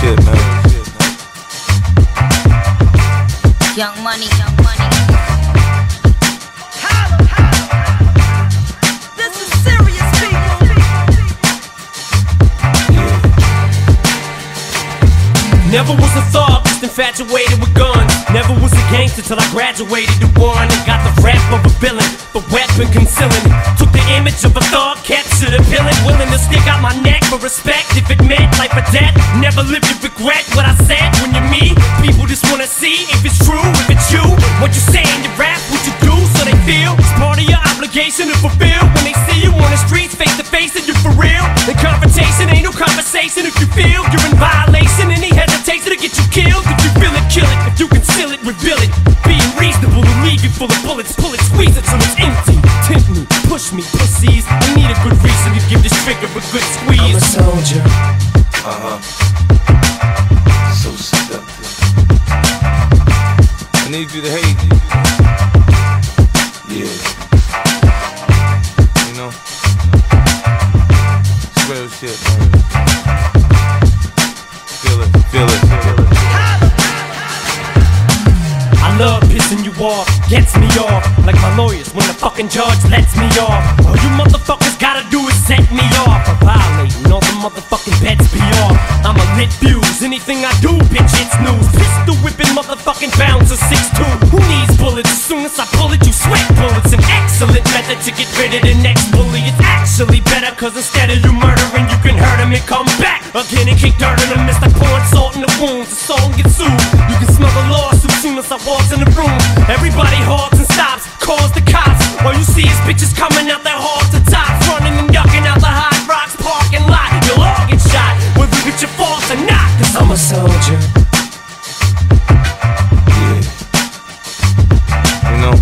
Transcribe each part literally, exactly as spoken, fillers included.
shit, man. Young Money, Young Money. Holla, holla. This is serious, people. Yeah. Never was a thug, just infatuated with guns. Never was a gangster till I graduated to one and got the rap of a villain, the weapon concealing. Took the image of a thug, captured a villain, willing to stick out my neck for respect if it meant life or death. Never lived to regret what I said. When you're me, people just wanna see if it's true, if it's you. What you say in your rap, what you do, so they feel it's part of your obligation to fulfill. When they see you on the streets, face to face, and you're for real. The confrontation ain't no conversation. If you feel you're in violation, any hesitation to get you killed. If you feel it, kill it. If you conceal it, reveal it. Being reasonable will leave you full of bullets. Pull it, squeeze it till it's empty. Tempt me, push me, pussies. I need a good reason to give this trigger a good squeeze. I'm a soldier. Uh huh. So seductive. I need you to hate. Yeah. You know. It's real shit, man. Feel it, feel it, feel it. I love pissing you off, gets me off. Like my lawyers when the fucking judge lets me off. All you motherfuckers gotta do is set me off. I'm violating all the motherfucking bets be off. I'm a lit fuse, anything I do, bitch, it's news. Pistol whipping motherfucking bouncer six two. Who needs bullets? As soon as I pull it, you sweat bullets. An excellent method to get rid of the next bully. It's actually better, cause instead of you murdering, you can hurt him and come back again and kick dirt in him. It's like pouring salt in the wounds, the soul gets soothed. You can smell the lawsuit soon as I walks in the room. Everybody halts and stops, calls the cops. All you see is bitches coming out their halls to tops, running and ducking out the hot rocks, parking lot. You'll all get shot, whether you get your faults or not. Cause I'm a soldier. Yeah. You know,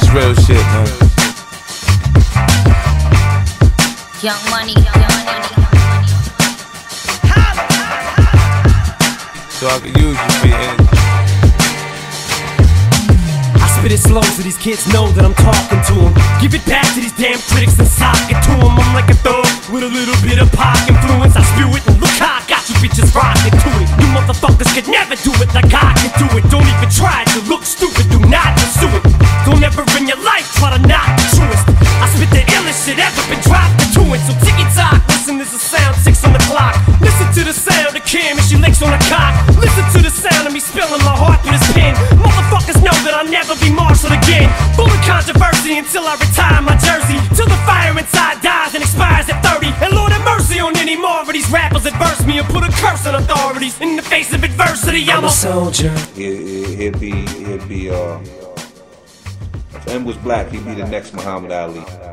it's real shit, man. Young Money, Young Money. So I could use you for your energy. I spit it slow so these kids know that I'm talking to them. Give it back to these damn critics and sock it to them. I'm like a thug with a little bit of pop influence. I spew it and look how I got you bitches rocking to it. You motherfuckers could never do it like I can do it. Don't even try it, you look stupid, do not pursue it. Don't ever in your life try to knock the truest. I spit the illest shit ever been dropped into it. So ticky-tock, listen, this is sound six on the clock. Listen to the sound of Kim and she licks on the cock. Listen to the sound of me spilling my heart with this pen. Motherfuckers know that I'll never be marshaled again. Full of controversy until I retire my jersey. Till the fire inside dies and expires at thirty. And Lord have mercy on any more of these rappers that verse me and put a curse on authorities. In the face of adversity, I'm, I'm a, a soldier. It, it, it'd be, it'd be, uh, if M was black, he'd be the next Muhammad Ali.